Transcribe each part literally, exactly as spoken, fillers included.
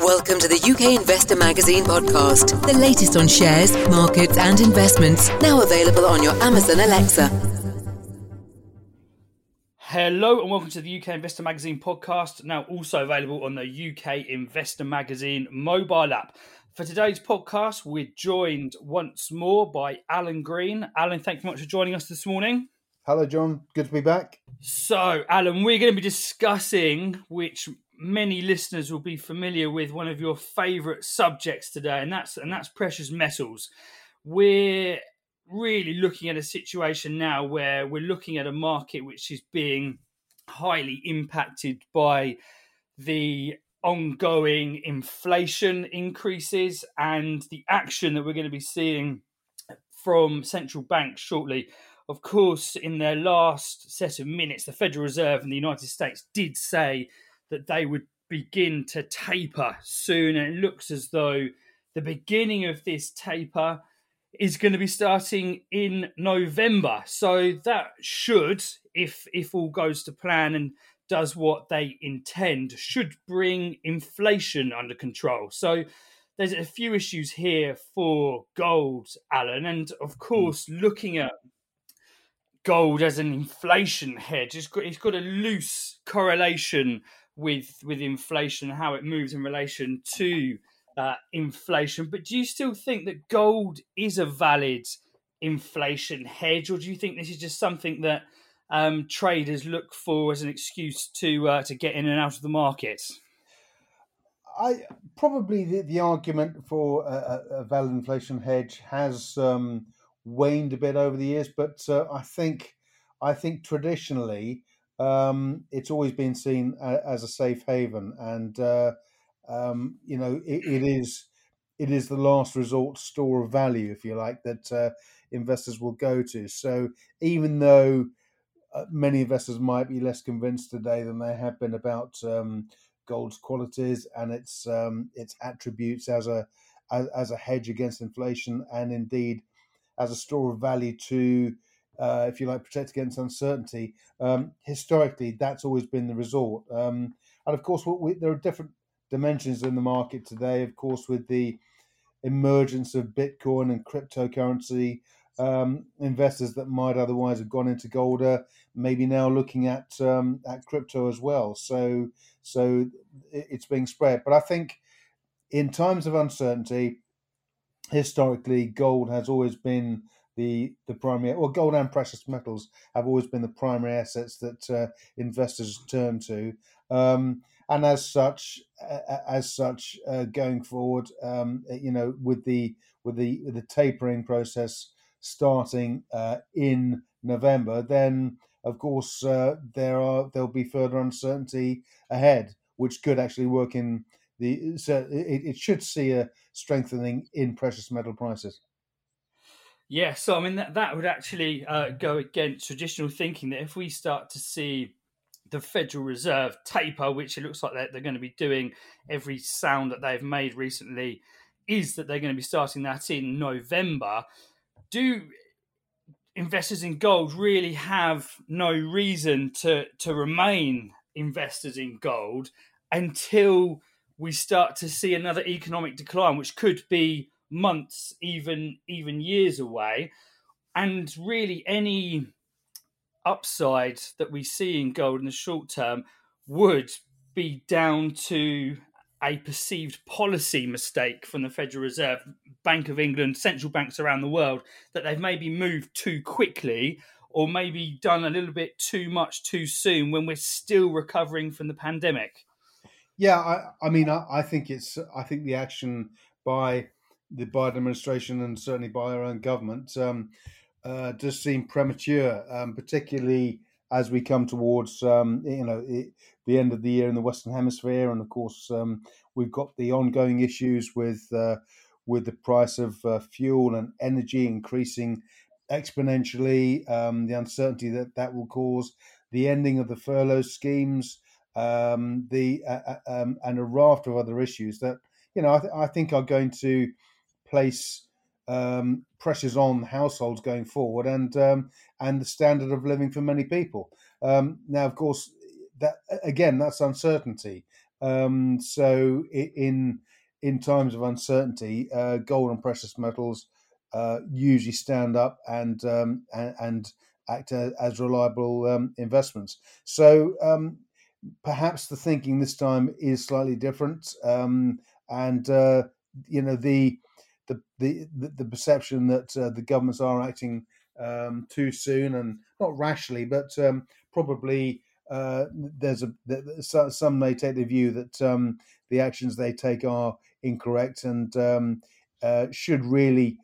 Welcome to the U K Investor Magazine podcast, the latest on shares, markets and investments, now available on your Amazon Alexa. Hello and welcome to the U K Investor Magazine podcast, now also available on the U K Investor Magazine mobile app. For today's podcast, we're joined once more by Alan Green. Alan, thank you much for joining us this morning. Hello, John. Good to be back. So, Alan, we're going to be discussing, which many listeners will be familiar with, one of your favourite subjects today, and that's and that's precious metals. We're really looking at a situation now where we're looking at a market which is being highly impacted by the ongoing inflation increases and the action that we're going to be seeing from central banks shortly. Of course, in their last set of minutes, the Federal Reserve in the United States did say that they would begin to taper soon. And it looks as though the beginning of this taper is going to be starting in November. So that should, if if all goes to plan and does what they intend, should bring inflation under control. So there's a few issues here for gold, Alan. And of course, looking at gold as an inflation hedge, it's got, it's got a loose correlation with with inflation, how it moves in relation to uh, inflation. But do you still think that gold is a valid inflation hedge, or do you think this is just something that um, traders look for as an excuse to uh, to get in and out of the market? I probably the, the argument for a, a valid inflation hedge has um, waned a bit over the years, but uh, I think I think traditionally. Um, it's always been seen as a safe haven, and uh, um, you know it, it is it is the last resort store of value, if you like, that uh, investors will go to. So even though uh, many investors might be less convinced today than they have been about um, gold's qualities and its um, its attributes as a as, as a hedge against inflation, and indeed as a store of value to Uh, if you like, protect against uncertainty. Um, historically, that's always been the resort. Um, and of course, what we, there are different dimensions in the market today, of course, with the emergence of Bitcoin and cryptocurrency. Um, investors that might otherwise have gone into gold are maybe now looking at um, at crypto as well. So, so it's being spread. But I think in times of uncertainty, historically, gold has always been The, the primary, well, gold and precious metals have always been the primary assets that uh, investors turn to, um, and as such, uh, as such, uh, going forward, um, you know, with the with the with the tapering process starting uh, in November, then of course uh, there are there'll be further uncertainty ahead, which could actually work in the so it, it should see a strengthening in precious metal prices. Yeah, so I mean, that, that would actually uh, go against traditional thinking that if we start to see the Federal Reserve taper, which it looks like they're, they're going to be doing, every sound that they've made recently is that they're going to be starting that in November. Do investors in gold really have no reason to, to remain investors in gold until we start to see another economic decline, which could be months, even even years away? And really any upside that we see in gold in the short term would be down to a perceived policy mistake from the Federal Reserve, Bank of England, central banks around the world, that they've maybe moved too quickly or maybe done a little bit too much too soon when we're still recovering from the pandemic. Yeah, I, I mean, I, I think it's, I think the action by the Biden administration and certainly by our own government um, uh, does seem premature, um, particularly as we come towards um, you know it, the end of the year in the Western Hemisphere, and of course um, we've got the ongoing issues with uh, with the price of uh, fuel and energy increasing exponentially, um, the uncertainty that that will cause, the ending of the furlough schemes, um, the uh, um, and a raft of other issues that you know I, th- I think are going to place um, pressures on households going forward, and um, and the standard of living for many people. Um, now, of course, that again, that's uncertainty. Um, so in in times of uncertainty, uh, gold and precious metals uh, usually stand up and um, and, and act as reliable um, investments. So um, perhaps the thinking this time is slightly different, um, and uh, you know the the the, the perception that uh, the governments are acting um, too soon and not rationally, but um, probably. Uh, there's a some may take the view that um, the actions they take are incorrect and um, uh, should really.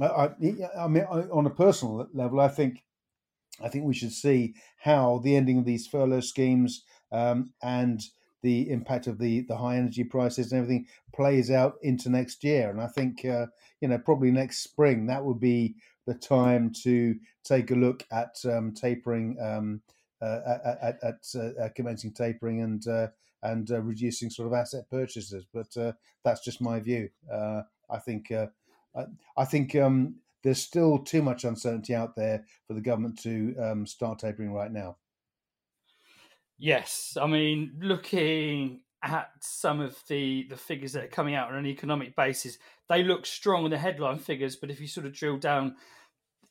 I, I mean, on a personal level, I think I think we should see how the ending of these furlough schemes um, and the impact of the, the high energy prices and everything plays out into next year. And I think uh, you know probably next spring that would be the time to take a look at um, tapering. Um, Uh, at, at, at uh, commencing tapering and uh, and uh, reducing sort of asset purchases, but uh, that's just my view. Uh, I think uh, I, I think um, there's still too much uncertainty out there for the government to um, start tapering right now. Yes, I mean looking at some of the, the figures that are coming out on an economic basis, they look strong in the headline figures, but if you sort of drill down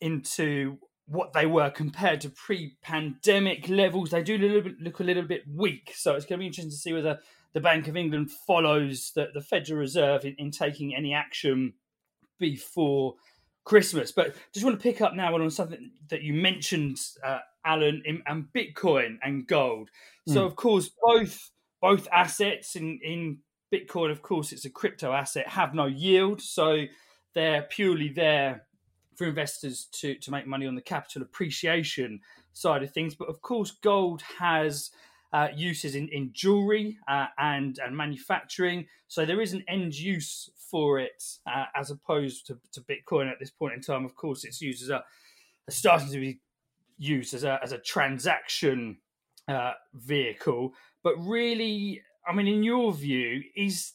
into what they were compared to pre-pandemic levels, they do look a, bit, look a little bit weak. So it's going to be interesting to see whether the Bank of England follows the, the Federal Reserve in, in taking any action before Christmas. But just want to pick up now on something that you mentioned, uh, Alan, in, and Bitcoin and gold. So, mm. of course, both both assets in, in Bitcoin, of course, it's a crypto asset, have no yield. So they're purely there for investors to, to make money on the capital appreciation side of things. But of course, gold has uh, uses in, in jewellery uh, and, and manufacturing. So there is an end use for it uh, as opposed to, to Bitcoin at this point in time. Of course, it's used as a, it's starting to be used as a, as a transaction uh, vehicle. But really, I mean, in your view, is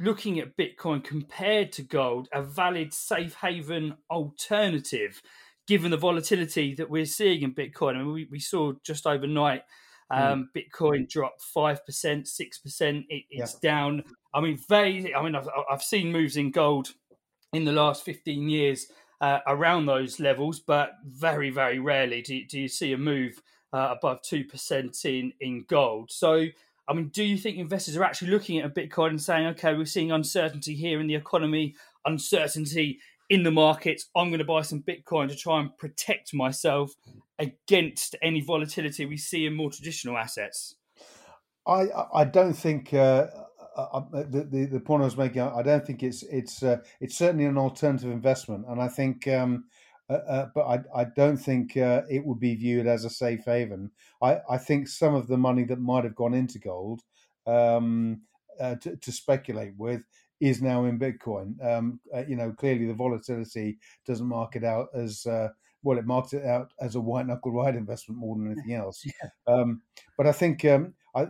looking at Bitcoin compared to gold a valid safe haven alternative, given the volatility that we're seeing in Bitcoin? I mean, we, we saw just overnight um, mm. Bitcoin drop five percent, six percent. It, it's yeah. down. I mean, very, I mean, I've, I've seen moves in gold in the last fifteen years uh, around those levels, but very, very rarely do, do you see a move uh, above two percent in, in gold. So, I mean, do you think investors are actually looking at Bitcoin and saying, okay, we're seeing uncertainty here in the economy, uncertainty in the markets. I'm going to buy some Bitcoin to try and protect myself against any volatility we see in more traditional assets? I, I don't think uh, I, the, the the point I was making, I don't think it's it's uh, it's certainly an alternative investment. And I think um, uh, uh, but I, I don't think uh, it would be viewed as a safe haven. I, I think some of the money that might have gone into gold um, uh, to, to speculate with is now in Bitcoin. Um, uh, you know, clearly the volatility doesn't mark it out as uh, well. It marks it out as a white knuckle ride investment more than anything else. Yeah. Um, but I think um, I,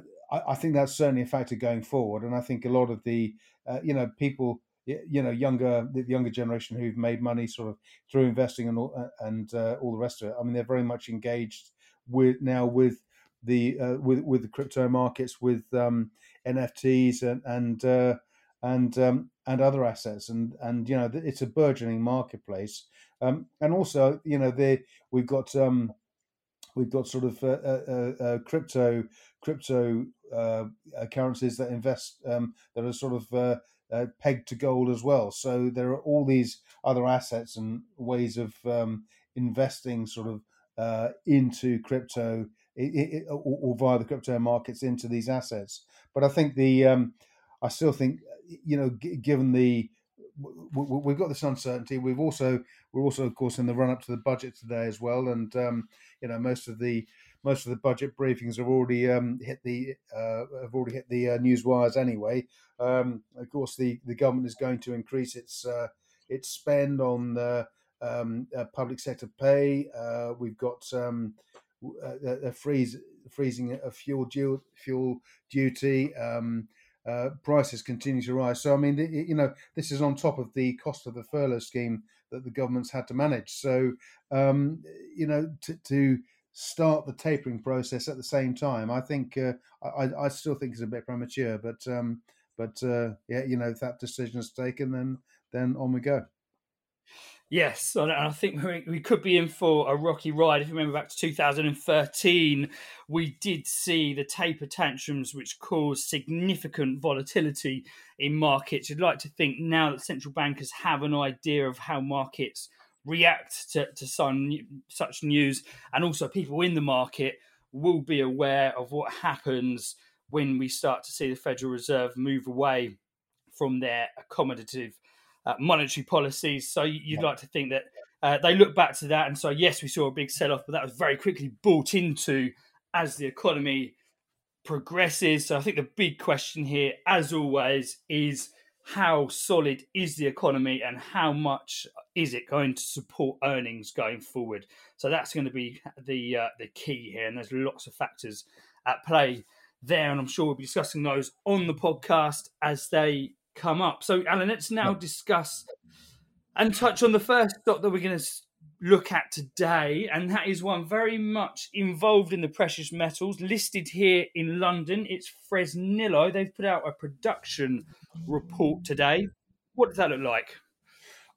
I think that's certainly a factor going forward. And I think a lot of the uh, you know people. you know, younger, the younger generation who've made money sort of through investing and all, and uh, all the rest of it. I mean, they're very much engaged with now with the uh, with with the crypto markets, with um, N F Ts and and uh, and um, and other assets, and and you know, it's a burgeoning marketplace. Um, and also, you know, they we've got um, we've got sort of uh, uh, uh, crypto crypto uh, currencies that invest um, that are sort of uh, Uh, pegged to gold as well. So there are all these other assets and ways of um, investing sort of uh, into crypto it, it, or, or via the crypto markets into these assets. But I think the, um, I still think, you know, g- given the, w- w- we've got this uncertainty. We've also, we're also of course in the run up to the budget today as well. And, um, you know, most of the, most of the budget briefings have already um, hit the uh, have already hit the uh, news wires anyway. Um, of course, the, the government is going to increase its uh, its spend on the um, uh, public sector pay. Uh, we've got um, a, a freeze freezing of fuel du- fuel duty. Um, uh, prices continue to rise. So I mean, the, you know, this is on top of the cost of the furlough scheme that the government's had to manage. So um, you know, to, to start the tapering process at the same time. I think uh, I, I still think it's a bit premature, but um, but uh, yeah, you know, if that decision is taken, then then on we go. Yes, and I think we could be in for a rocky ride. If you remember back to two thousand thirteen, we did see the taper tantrums, which caused significant volatility in markets. You'd like to think now that central bankers have an idea of how markets react to, to some, such news, and also people in the market will be aware of what happens when we start to see the Federal Reserve move away from their accommodative Uh, monetary policies. So you'd yeah. like to think that uh, they look back to that and so yes, we saw a big sell-off, but that was very quickly bought into as the economy progresses. So I think the big question here, as always, is how solid is the economy and how much is it going to support earnings going forward? So that's going to be the uh, the key here, and there's lots of factors at play there, and I'm sure we'll be discussing those on the podcast as they come up. So, Alan, let's now discuss and touch on the first stock that we're going to look at today, and that is one very much involved in the precious metals, listed here in London. It's Fresnillo. They've put out a production report today. What does that look like?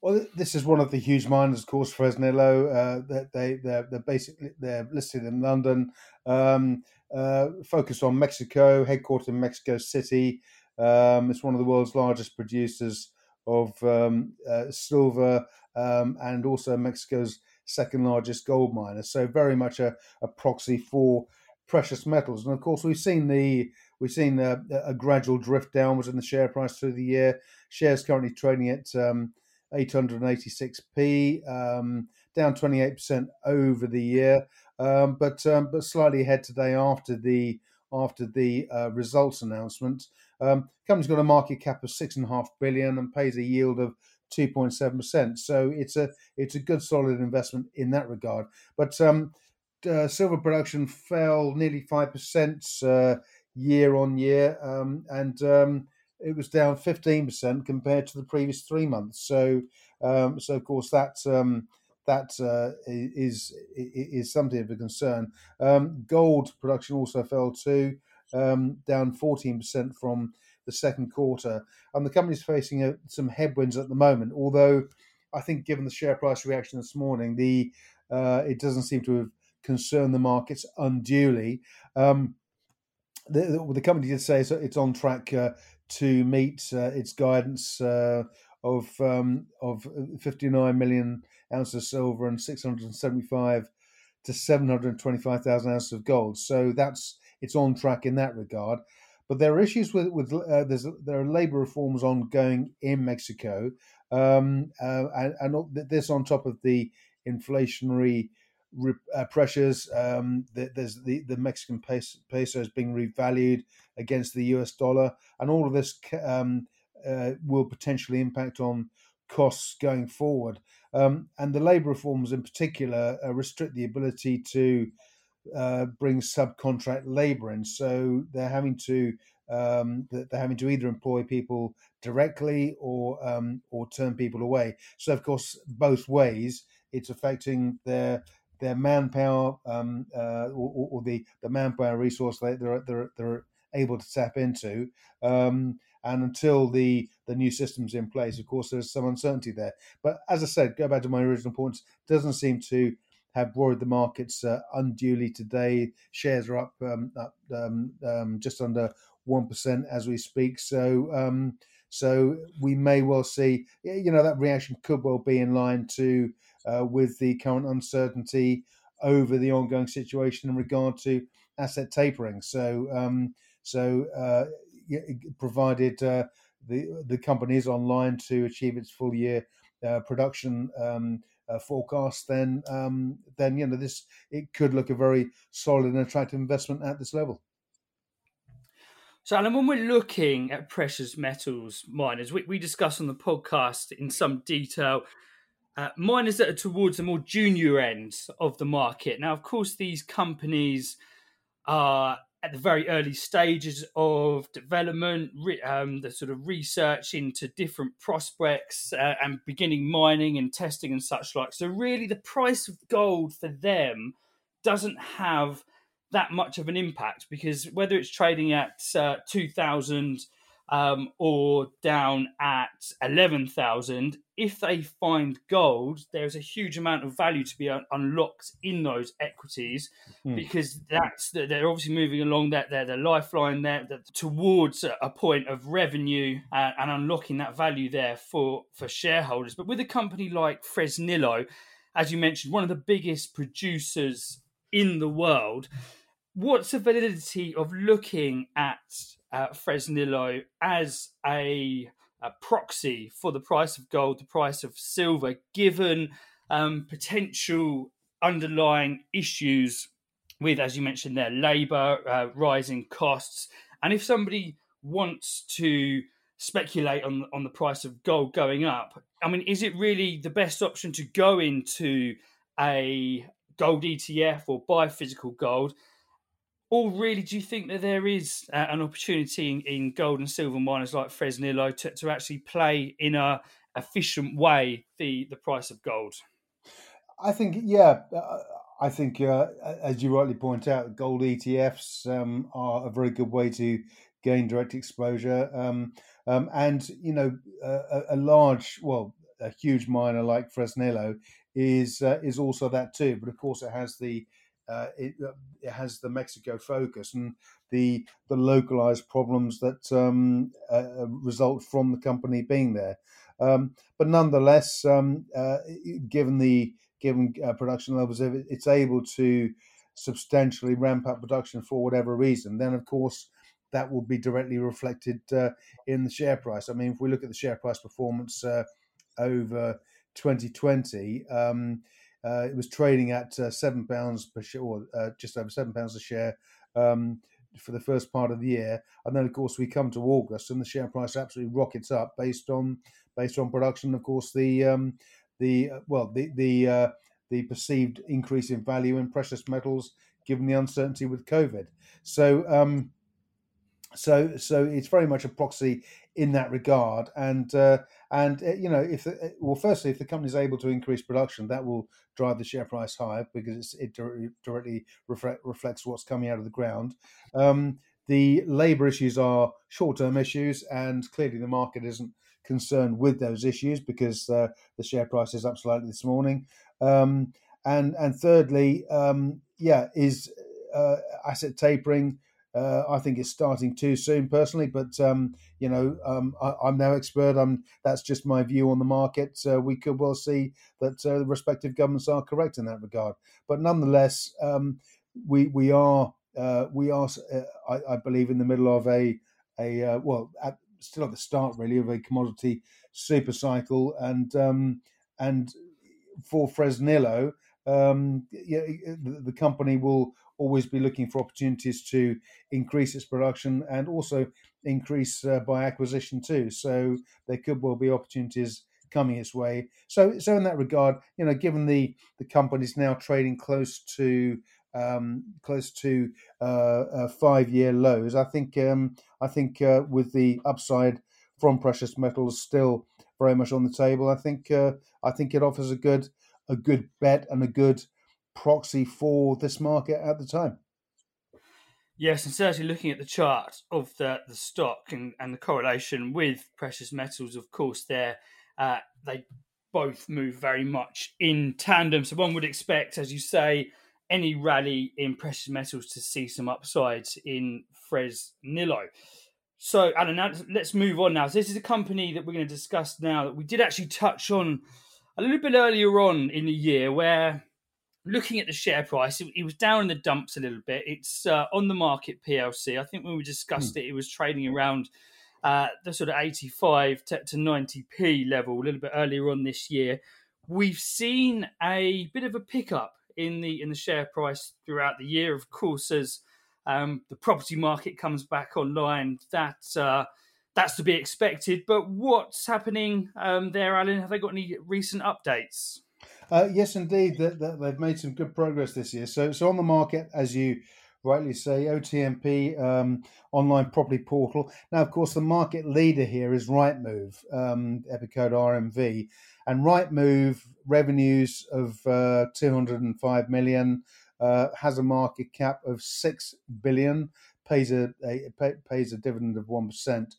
Well, this is one of the huge miners, of course, Fresnillo. Uh, that they they're, they're basically they're listed in London, um, uh, focused on Mexico, headquartered in Mexico City. Um, it's one of the world's largest producers of um, uh, silver um, and also Mexico's second largest gold miner. So very much a, a proxy for precious metals. And of course, we've seen the we've seen a, a gradual drift downwards in the share price through the year. Shares currently trading at um, eight hundred eighty-six p, um, down twenty-eight percent over the year, um, but um, but slightly ahead today after the after the uh, results announcement. Um, company's got a market cap of six and a half billion and pays a yield of two point seven percent. So it's a it's a good solid investment in that regard. But um, uh, silver production fell nearly five percent uh, year on year, um, and um, it was down fifteen percent compared to the previous three months. So um, so of course that um, that uh, is is something of a concern. Um, gold production also fell too. Um, down fourteen percent from the second quarter. And the company's facing a, some headwinds at the moment, although I think given the share price reaction this morning, the uh, it doesn't seem to have concerned the markets unduly. Um, the, the company did say it's on track uh, to meet uh, its guidance uh, of um, of fifty-nine million ounces of silver and six hundred seventy-five to seven hundred twenty-five thousand ounces of gold. So that's It's on track in that regard, but there are issues with with uh, there's there are labour reforms ongoing in Mexico, um, uh, and, and this on top of the inflationary rep, uh, pressures. Um, there's the the Mexican peso, peso is being revalued against the U S dollar, and all of this um, uh, will potentially impact on costs going forward. Um, and the labour reforms in particular uh, restrict the ability to Uh, bring subcontract labour in, so they're having to um, they're having to either employ people directly or um, or turn people away. So of course, both ways, it's affecting their their manpower um, uh, or, or the, the manpower resource they they're they're, they're able to tap into. Um, and until the the new system's in place, of course, there's some uncertainty there. But as I said, go back to my original points. Doesn't seem to have worried the markets uh, unduly today. Shares are up, um, up um, um, just under one percent as we speak. So um, so we may well see, you know, that reaction could well be in line to uh, with the current uncertainty over the ongoing situation in regard to asset tapering. So um, so uh, provided uh, the, the company is online to achieve its full year uh, production um Uh, forecast, then um, then you know this it could look a very solid and attractive investment at this level. So, Alan, when we're looking at precious metals miners, we, we discuss on the podcast in some detail uh, miners that are towards the more junior ends of the market. Now, of course, these companies are at the very early stages of development, um, the sort of research into different prospects uh, and beginning mining and testing and such like. So really the price of gold for them doesn't have that much of an impact, because whether it's trading at uh, two thousand um, or down at eleven thousand, if they find gold, there's a huge amount of value to be un- unlocked in those equities, mm. because that's they're obviously moving along that they're the lifeline there towards a point of revenue and, and unlocking that value there for, for shareholders. But with a company like Fresnillo, as you mentioned, one of the biggest producers in the world, what's the validity of looking at uh, Fresnillo as a, a proxy for the price of gold, the price of silver, given um, potential underlying issues with, as you mentioned there, labour, uh, rising costs? And if somebody wants to speculate on, on the price of gold going up, I mean, is it really the best option to go into a gold E T F or buy physical gold? Or really, do you think that there is uh, an opportunity in, in gold and silver miners like Fresnillo to, to actually play in a efficient way the, the price of gold? I think, yeah, uh, I think, uh, as you rightly point out, gold E T Fs um, are a very good way to gain direct exposure. Um, um, and, you know, a, a large, well, a huge miner like Fresnillo is uh, is also that too, but of course it has the uh, it, it has the Mexico focus and the the localized problems that um, uh, result from the company being there. Um, but nonetheless, um, uh, given the given uh, production levels, if it's able to substantially ramp up production for whatever reason, then of course that will be directly reflected uh, in the share price. I mean, if we look at the share price performance uh, over twenty twenty, um, uh, it was trading at uh, seven pounds per share, or uh, just over seven pounds a share um, for the first part of the year, and then of course we come to August, and the share price absolutely rockets up based on based on production. Of course, the um, the uh, well the the uh, the perceived increase in value in precious metals, given the uncertainty with COVID. So um, so so it's very much a proxy in that regard, and uh, and uh, you know, if well, firstly, if the company is able to increase production, that will drive the share price higher, because it's, it directly reflect, reflects what's coming out of the ground. Um, the labour issues are short-term issues, and clearly the market isn't concerned with those issues, because uh, the share price is up slightly this morning. Um, and and thirdly, um, yeah, is uh, asset tapering. Uh, I think it's starting too soon, personally. But um, you know, um, I, I'm no expert. I'm that's just my view on the market. Uh, we could well see that uh, the respective governments are correct in that regard. But nonetheless, um, we we are uh, we are uh, I, I believe in the middle of a a uh, well, at, still at the start really of a commodity super cycle, and um, and for Fresnillo, um, yeah, the, the company will always be looking for opportunities to increase its production, and also increase uh, by acquisition too. So there could well be opportunities coming its way. So, so in that regard, you know, given the the company's now trading close to um, close to uh, uh, five-year lows, I think um, I think uh, with the upside from precious metals still very much on the table, I think uh, I think it offers a good a good bet and a good proxy for this market at the time. Yes, and certainly looking at the chart of the, the stock and, and the correlation with precious metals, of course, there uh, they both move very much in tandem. So one would expect, as you say, any rally in precious metals to see some upsides in Fresnillo. So, Alan, now let's move on now. So this is a company that we're going to discuss now that we did actually touch on a little bit earlier on in the year, where looking at the share price, it was down in the dumps a little bit. It's uh, On the Market P L C. I think when we discussed it, it was trading around uh, the sort of eighty-five to ninety p level a little bit earlier on this year. We've seen a bit of a pickup in the in the share price throughout the year. Of course, as um, the property market comes back online, that uh, that's to be expected. But what's happening um, there, Alan? Have they got any recent updates? Uh, yes, indeed, that the, they've made some good progress this year. So, so on the market, as you rightly say, O T M P, um, online property portal. Now, of course, the market leader here is Rightmove, um, Epicode R M V, and Rightmove revenues of uh, two hundred and five million, uh, has a market cap of six billion dollars, pays a, a pay, pays a dividend of one percent.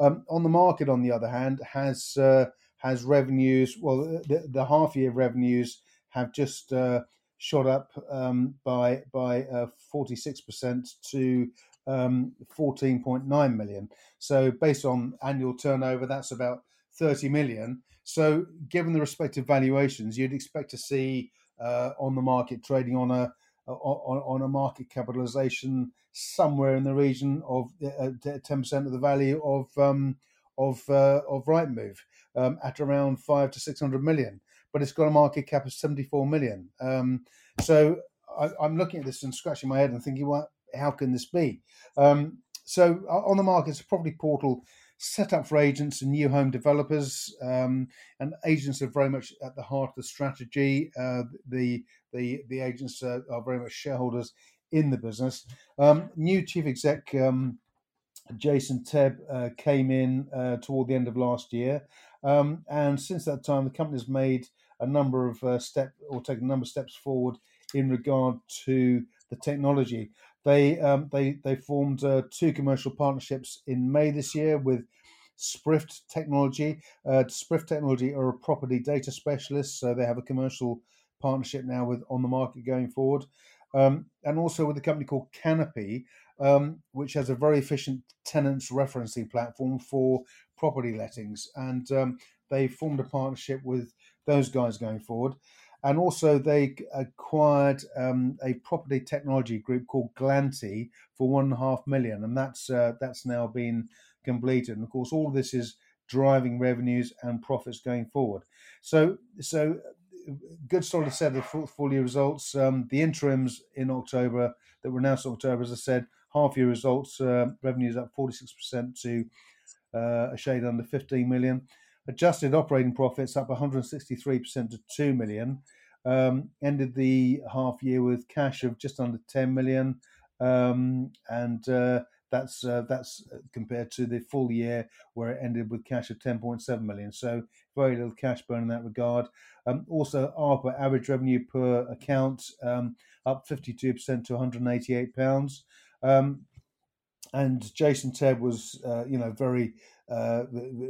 Um, on the market, on the other hand, has uh, has revenues. Well, the, the half year revenues have just uh, shot up um, by by forty-six percent to um, fourteen point nine million. So based on annual turnover, that's about thirty million. So given the respective valuations, you'd expect to see uh, on the market trading on a on, on a market capitalization somewhere in the region of ten percent of the value of um, of uh, of Rightmove um, at around five to six hundred million, but it's got a market cap of seventy-four million. Um, so I, I'm looking at this and scratching my head and thinking, well, how can this be? Um, so on the market, it's a property portal set up for agents and new home developers, um, and agents are very much at the heart of the strategy. Uh, the the the agents are, are very much shareholders in the business. Um, new chief exec um, Jason Tebb uh, came in uh, toward the end of last year, um, and since that time, the company's made a number of uh, step or taken a number of steps forward in regard to the technology. They um, they they formed uh, two commercial partnerships in May this year with Sprift Technology. Uh, Sprift Technology are a property data specialist, so they have a commercial partnership now with On the Market going forward, um, and also with a company called Canopy, um, which has a very efficient tenants referencing platform for property lettings, and um, they formed a partnership with those guys going forward. And also they acquired um, a property technology group called Glanty for one and a half million. And that's uh, that's now been completed. And of course, all of this is driving revenues and profits going forward. So so good solid set of full year results. Um, the interims in October that were announced in October, as I said, half year results, uh, revenues up forty-six percent to uh, a shade under fifteen million. Adjusted operating profits up one hundred sixty-three percent to two million. Um, ended the half year with cash of just under ten million, um, and uh, that's uh, that's compared to the full year where it ended with cash of ten point seven million. So very little cash burn in that regard. Um, also, A R P A, average revenue per account, um, up fifty-two percent to one hundred eighty-eight pounds. Um, and Jason Tebb was, uh, you know, very. Uh,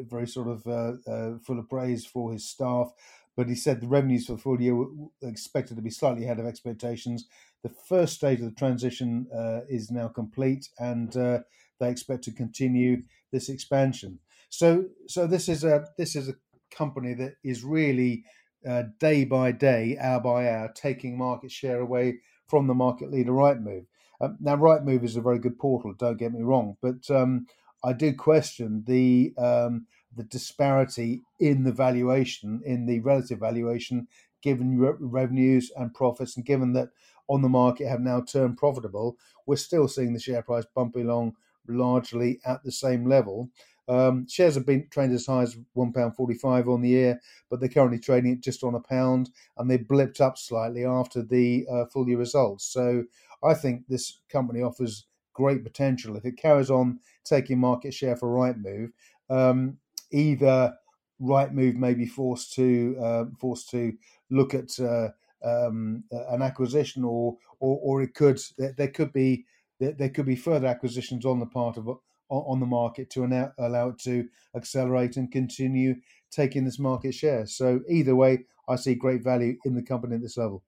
very sort of uh, uh, full of praise for his staff, but he said the revenues for the full year were expected to be slightly ahead of expectations. The first stage of the transition uh, is now complete, and uh, they expect to continue this expansion. So, so this is a this is a company that is really uh, day by day, hour by hour, taking market share away from the market leader Rightmove. Um, now, Rightmove is a very good portal. Don't get me wrong, but um, I do question the um, the disparity in the valuation, in the relative valuation, given re- revenues and profits, and given that On the Market have now turned profitable, we're still seeing the share price bumping along largely at the same level. Um, shares have been traded as high as one pound forty-five on the year, but they're currently trading at just on a pound, and they blipped up slightly after the uh, full year results. So I think this company offers great potential if it carries on taking market share for Rightmove. Um, either Rightmove may be forced to uh, forced to look at uh, um, an acquisition, or, or or it could there could be there could be further acquisitions on the part of On the Market to allow, allow it to accelerate and continue taking this market share. So either way, I see great value in the company at this level.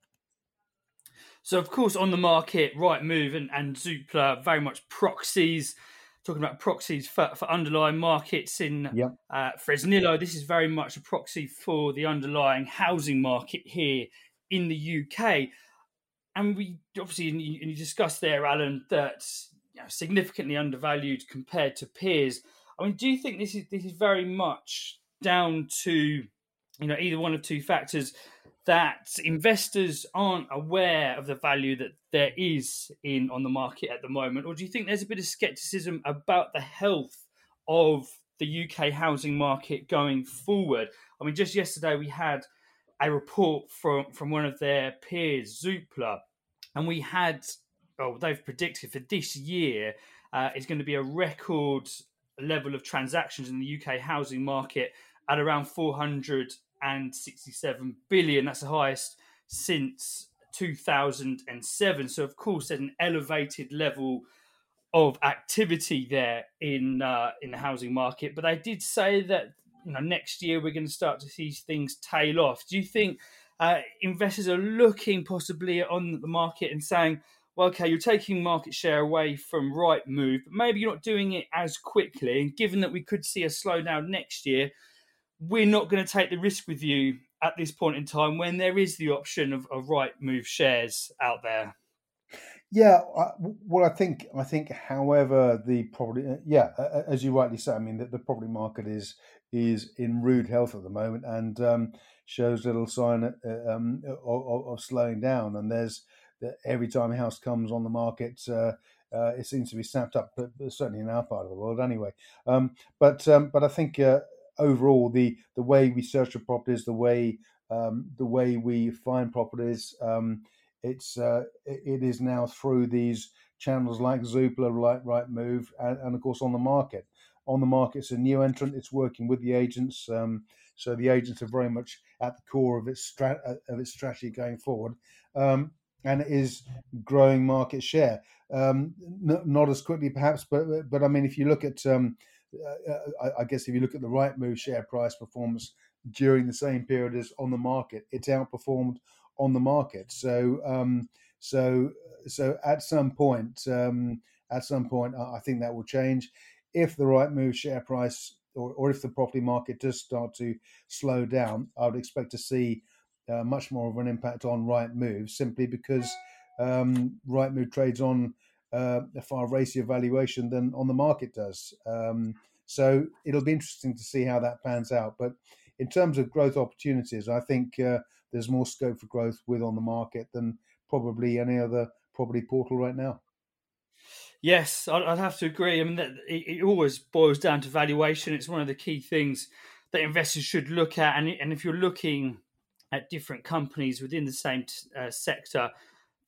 So, of course, On the Market, Rightmove and, and Zoopla are very much proxies, talking about proxies for, for underlying markets in yep. uh, Fresnillo. This is very much a proxy for the underlying housing market here in the U K. And we obviously, and you, and you discussed there, Alan, that you know, significantly undervalued compared to peers. I mean, do you think this is this is very much down to, you know, either one of two factors? That investors aren't aware of the value that there is in On the Market at the moment? Or do you think there's a bit of scepticism about the health of the U K housing market going forward? I mean, just yesterday we had a report from, from one of their peers, Zoopla, and we had, oh, they've predicted for this year uh, it's going to be a record level of transactions in the U K housing market at around four hundred and sixty-seven billion. That's the highest since two thousand seven. So, of course, there's an elevated level of activity there in uh, in the housing market. But they did say that, you know, next year we're going to start to see things tail off. Do you think uh, investors are looking possibly on the market and saying, well, okay, you're taking market share away from Rightmove, but maybe you're not doing it as quickly. And given that we could see a slowdown next year, we're not going to take the risk with you at this point in time when there is the option of, of Rightmove shares out there. Yeah, I, well, I think I think, however, the property, yeah, as you rightly say, I mean, the, the property market is is in rude health at the moment and um, shows little sign um, of, of slowing down. And there's every time a house comes on the market, uh, uh, it seems to be snapped up, but certainly in our part of the world, anyway. Um, but um, but I think uh, overall, the the way we search for properties, the way um, the way we find properties, um, it's uh, it is now through these channels like Zoopla, like Rightmove, and, and of course on the market. On the market, it's a new entrant. It's working with the agents, um, so the agents are very much at the core of its strat- of its strategy going forward. Um, And it is growing market share, um, n- not as quickly perhaps, but but I mean, if you look at, um, uh, I, I guess if you look at the Rightmove share price performance during the same period as on the market, it's outperformed on the market. So um, so so at some point, um, at some point, I think that will change if the Rightmove share price or, or if the property market does start to slow down. I would expect to see Uh, much more of an impact on Rightmove, simply because um, Rightmove trades on uh, a far racier valuation than on the market does. Um, so it'll be interesting to see how that pans out. But in terms of growth opportunities, I think uh, there's more scope for growth with on the market than probably any other property portal right now. Yes, I'd have to agree. I mean, that it always boils down to valuation. It's one of the key things that investors should look at. And, and if you're looking at different companies within the same uh, sector,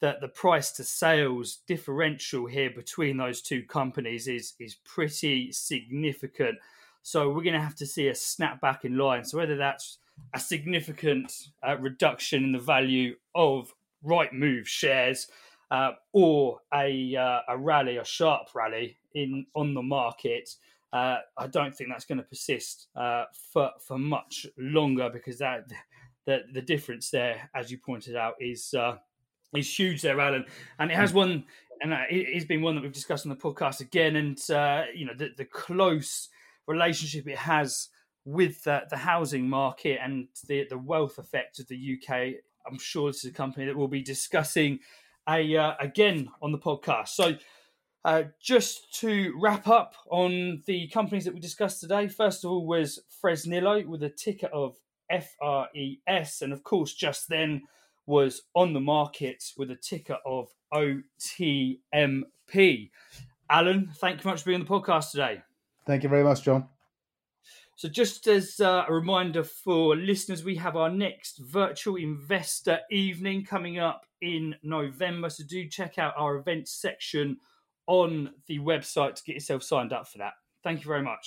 that the price to sales differential here between those two companies is is pretty significant. So we're going to have to see a snapback in line. So whether that's a significant uh, reduction in the value of Rightmove shares uh, or a uh, a rally, a sharp rally in on the market, uh, I don't think that's going to persist uh, for for much longer, because that. The, the difference there, as you pointed out, is uh, is huge there, Alan. And it has one, and it has been one that we've discussed on the podcast again. And uh, you know, the, the close relationship it has with uh, the housing market and the the wealth effect of the U K. I'm sure this is a company that we'll be discussing a uh, again on the podcast. So, uh, just to wrap up on the companies that we discussed today, first of all was Fresnillo with a ticker of F R E S, and of course just then was on the market with a ticker of O T M P. Alan, thank you very much for being on the podcast today. Thank you very much, John. So just as a reminder for listeners, we have our next virtual investor evening coming up in November, so do check out our events section on the website to get yourself signed up for that. Thank you very much.